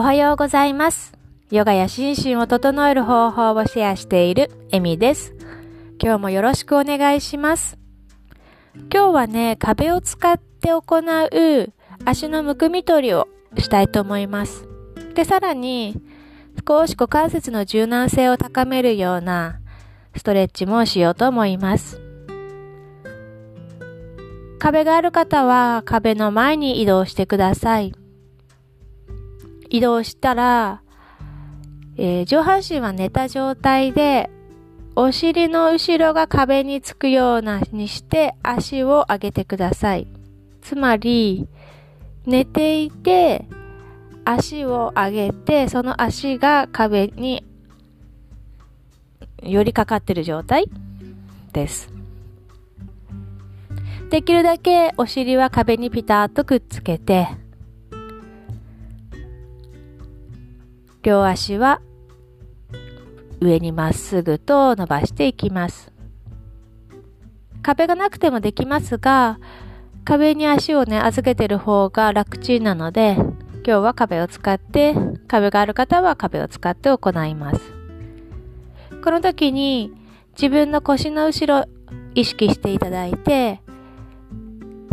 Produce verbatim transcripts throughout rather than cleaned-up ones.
おはようございます。ヨガや心身を整える方法をシェアしているエミです。今日もよろしくお願いします。今日はね、壁を使って行う足のむくみ取りをしたいと思います。で、さらに少し股関節の柔軟性を高めるようなストレッチもしようと思います。壁がある方は壁の前に移動してください。移動したら、えー、上半身は寝た状態でお尻の後ろが壁につくようなにして足を上げてください。つまり寝ていて足を上げて、その足が壁に寄りかかっている状態です。できるだけお尻は壁にピタッとくっつけて、両足は上にまっすぐと伸ばしていきます。壁がなくてもできますが、壁に足をね預けてる方が楽ちんなので、今日は壁を使って、壁がある方は壁を使って行います。この時に自分の腰の後ろ意識していただいて、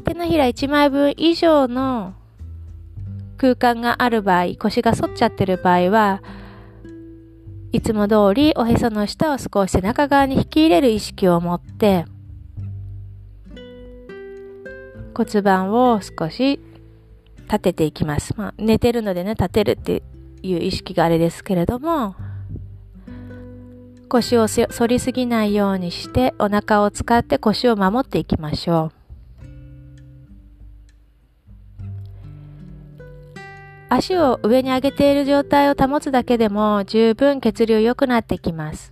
手のひらいちまいぶん以上の空間がある場合、腰が反っちゃってる場合は、いつも通りおへその下を少し背中側に引き入れる意識を持って、骨盤を少し立てていきます。まあ、寝てるのでね、立てるっていう意識があれですけれども、腰を反りすぎないようにして、お腹を使って腰を守っていきましょう。足を上に上げている状態を保つだけでも十分血流良くなってきます。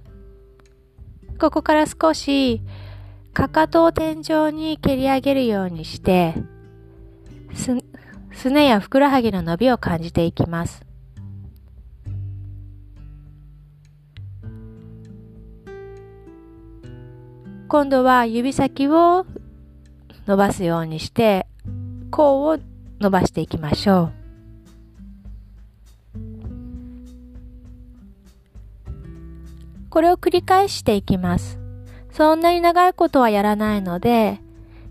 ここから少しかかとを天井に蹴り上げるようにして、す、すねやふくらはぎの伸びを感じていきます。今度は指先を伸ばすようにして、甲を伸ばしていきましょう。これを繰り返していきます。そんなに長いことはやらないので、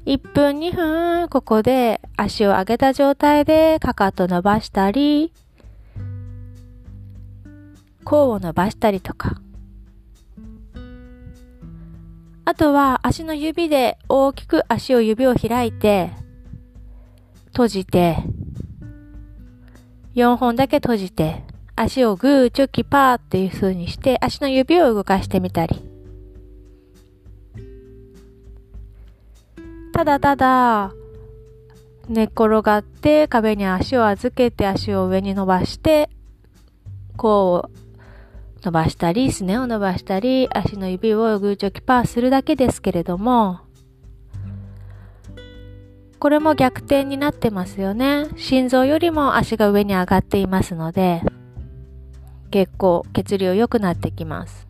いっぷんにふんここで足を上げた状態でかかと伸ばしたり、甲を伸ばしたりとか、あとは足の指で大きく足を指を開いて閉じて、よんほんだけ閉じて、足をグーチョキパーっていう風にして足の指を動かしてみたり、ただただ寝っ転がって壁に足を預けて、足を上に伸ばして甲を伸ばしたり、すねを伸ばしたり、足の指をグーチョキパーするだけですけれども、これも逆転になってますよね。心臓よりも足が上に上がっていますので、結構血流良くなってきます。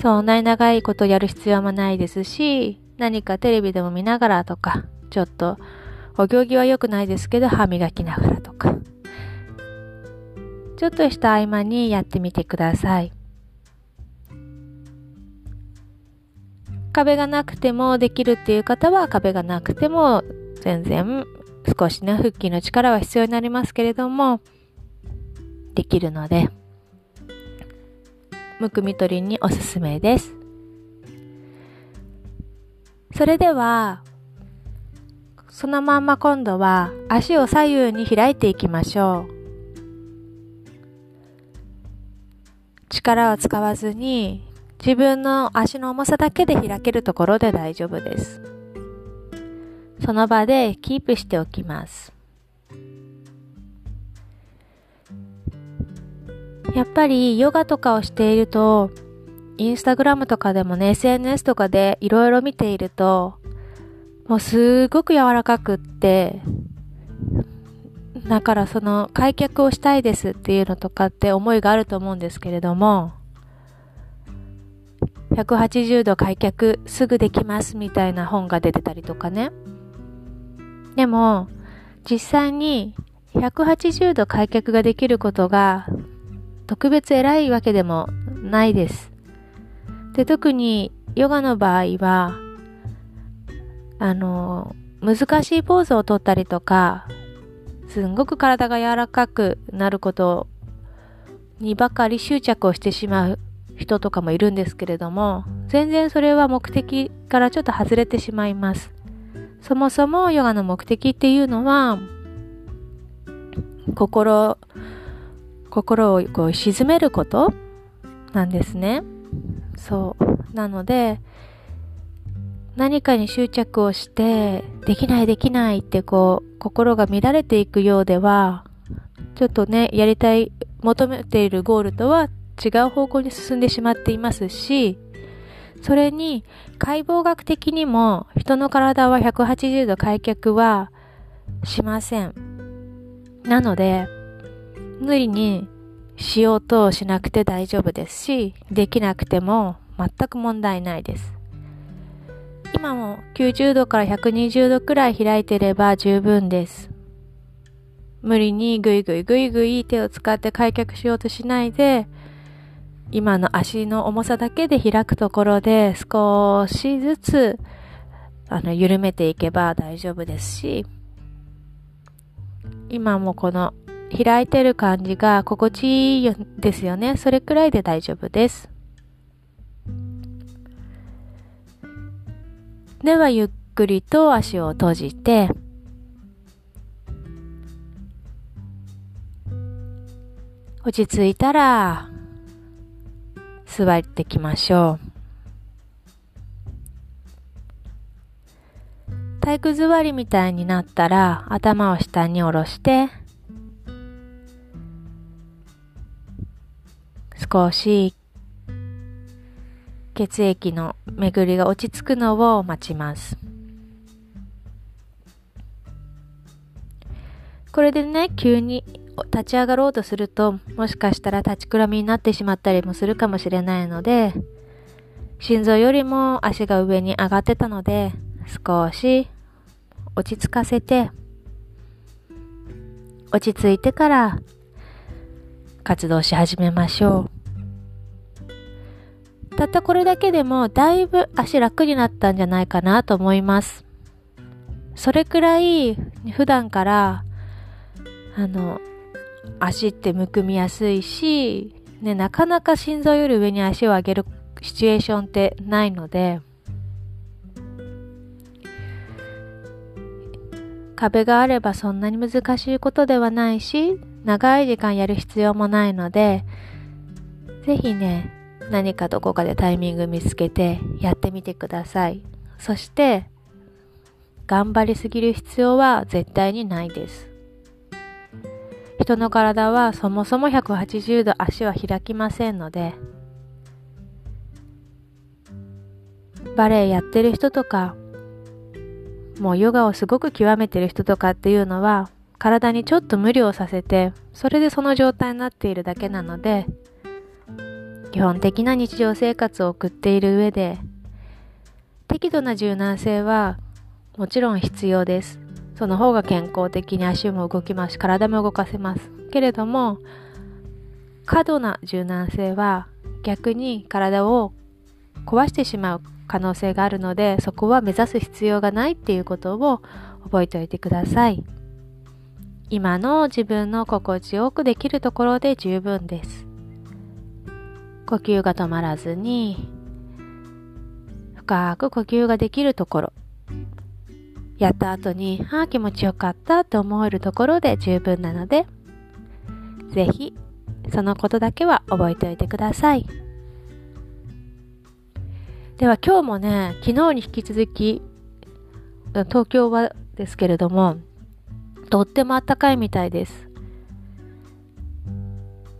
そんなに長いことやる必要もないですし、何かテレビでも見ながらとか、ちょっとお行儀は良くないですけど歯磨きながらとか、ちょっとした合間にやってみてください。壁がなくてもできるっていう方は、壁がなくても全然少しね腹筋の力は必要になりますけれどもできるので、むくみ取りにおすすめです。それではそのまんま今度は足を左右に開いていきましょう。力を使わずに自分の足の重さだけで開けるところで大丈夫です。その場でキープしておきます。やっぱりヨガとかをしていると、インスタグラムとかでもね、 エスエヌエス とかでいろいろ見ていると、もうすごく柔らかくって、だからその開脚をしたいですっていうのとかって思いがあると思うんですけれども、ひゃくはちじゅうど開脚すぐできますみたいな本が出てたりとかね。でも実際にひゃくはちじゅうど開脚ができることが特別偉いわけでもないです。で、特にヨガの場合はあの難しいポーズを取ったりとか、すんごく体が柔らかくなることにばかり執着をしてしまう人とかもいるんですけれども、全然それは目的からちょっと外れてしまいます。そもそもヨガの目的っていうのは、心、心をこう沈めることなんですね。そう。なので、何かに執着をして、できないできないってこう、心が乱れていくようでは、ちょっとね、やりたい、求めているゴールとは違う方向に進んでしまっていますし、それに解剖学的にも人の体はひゃくはちじゅうど開脚はしません。なので無理にしようとしなくて大丈夫ですし、できなくても全く問題ないです。今もきゅうじゅうどからひゃくにじゅうどくらい開いてれば十分です。無理にぐいぐいぐいぐい手を使って開脚しようとしないで、今の足の重さだけで開くところで少しずつあの緩めていけば大丈夫ですし、今もこの開いてる感じが心地いいですよね。それくらいで大丈夫です。ではゆっくりと足を閉じて、落ち着いたら座ってきましょう。体育座りみたいになったら頭を下に下ろして、少し血液の巡りが落ち着くのを待ちます。これでね、急に立ち上がろうとすると、もしかしたら立ちくらみになってしまったりもするかもしれないので、心臓よりも足が上に上がってたので、少し落ち着かせて、落ち着いてから活動し始めましょう。たったこれだけでもだいぶ足楽になったんじゃないかなと思います。それくらい普段からあの足ってむくみやすいし、ね、なかなか心臓より上に足を上げるシチュエーションってないので、壁があればそんなに難しいことではないし、長い時間やる必要もないので、ぜひね、何かどこかでタイミング見つけてやってみてください。そして頑張りすぎる必要は絶対にないです。人の体はそもそもひゃくはちじゅうど足は開きませんので、バレエやってる人とか、もうヨガをすごく極めてる人とかっていうのは、体にちょっと無理をさせて、それでその状態になっているだけなので、基本的な日常生活を送っている上で、適度な柔軟性はもちろん必要です。その方が健康的に足も動きますし、体も動かせますけれども、過度な柔軟性は逆に体を壊してしまう可能性があるので、そこは目指す必要がないっていうことを覚えておいてください。今の自分の心地よくできるところで十分です。呼吸が止まらずに深く呼吸ができるところ、やった後に、ああ気持ちよかったと思えるところで十分なので、ぜひそのことだけは覚えておいてください。では今日もね、昨日に引き続き、東京はですけれども、とっても暖かいみたいです。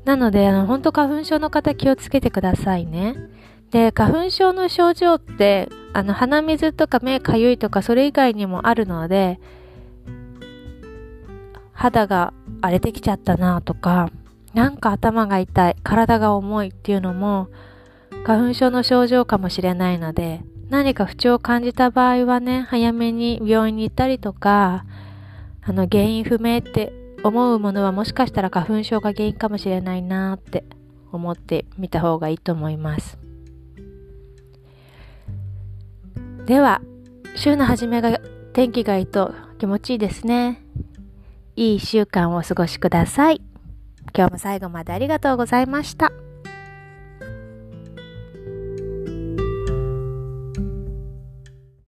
なので、あの、本当花粉症の方気をつけてくださいね。で、花粉症の症状って、あの鼻水とか目かゆいとか、それ以外にもあるので、肌が荒れてきちゃったなとか、なんか頭が痛い、体が重いっていうのも花粉症の症状かもしれないので、何か不調を感じた場合はね、早めに病院に行ったりとか、あの原因不明って思うものはもしかしたら花粉症が原因かもしれないなーって思ってみた方がいいと思います。では、週の初めが天気がいいと気持ちいいですね。いいいっしゅうかんをお過ごしください。今日も最後までありがとうございました。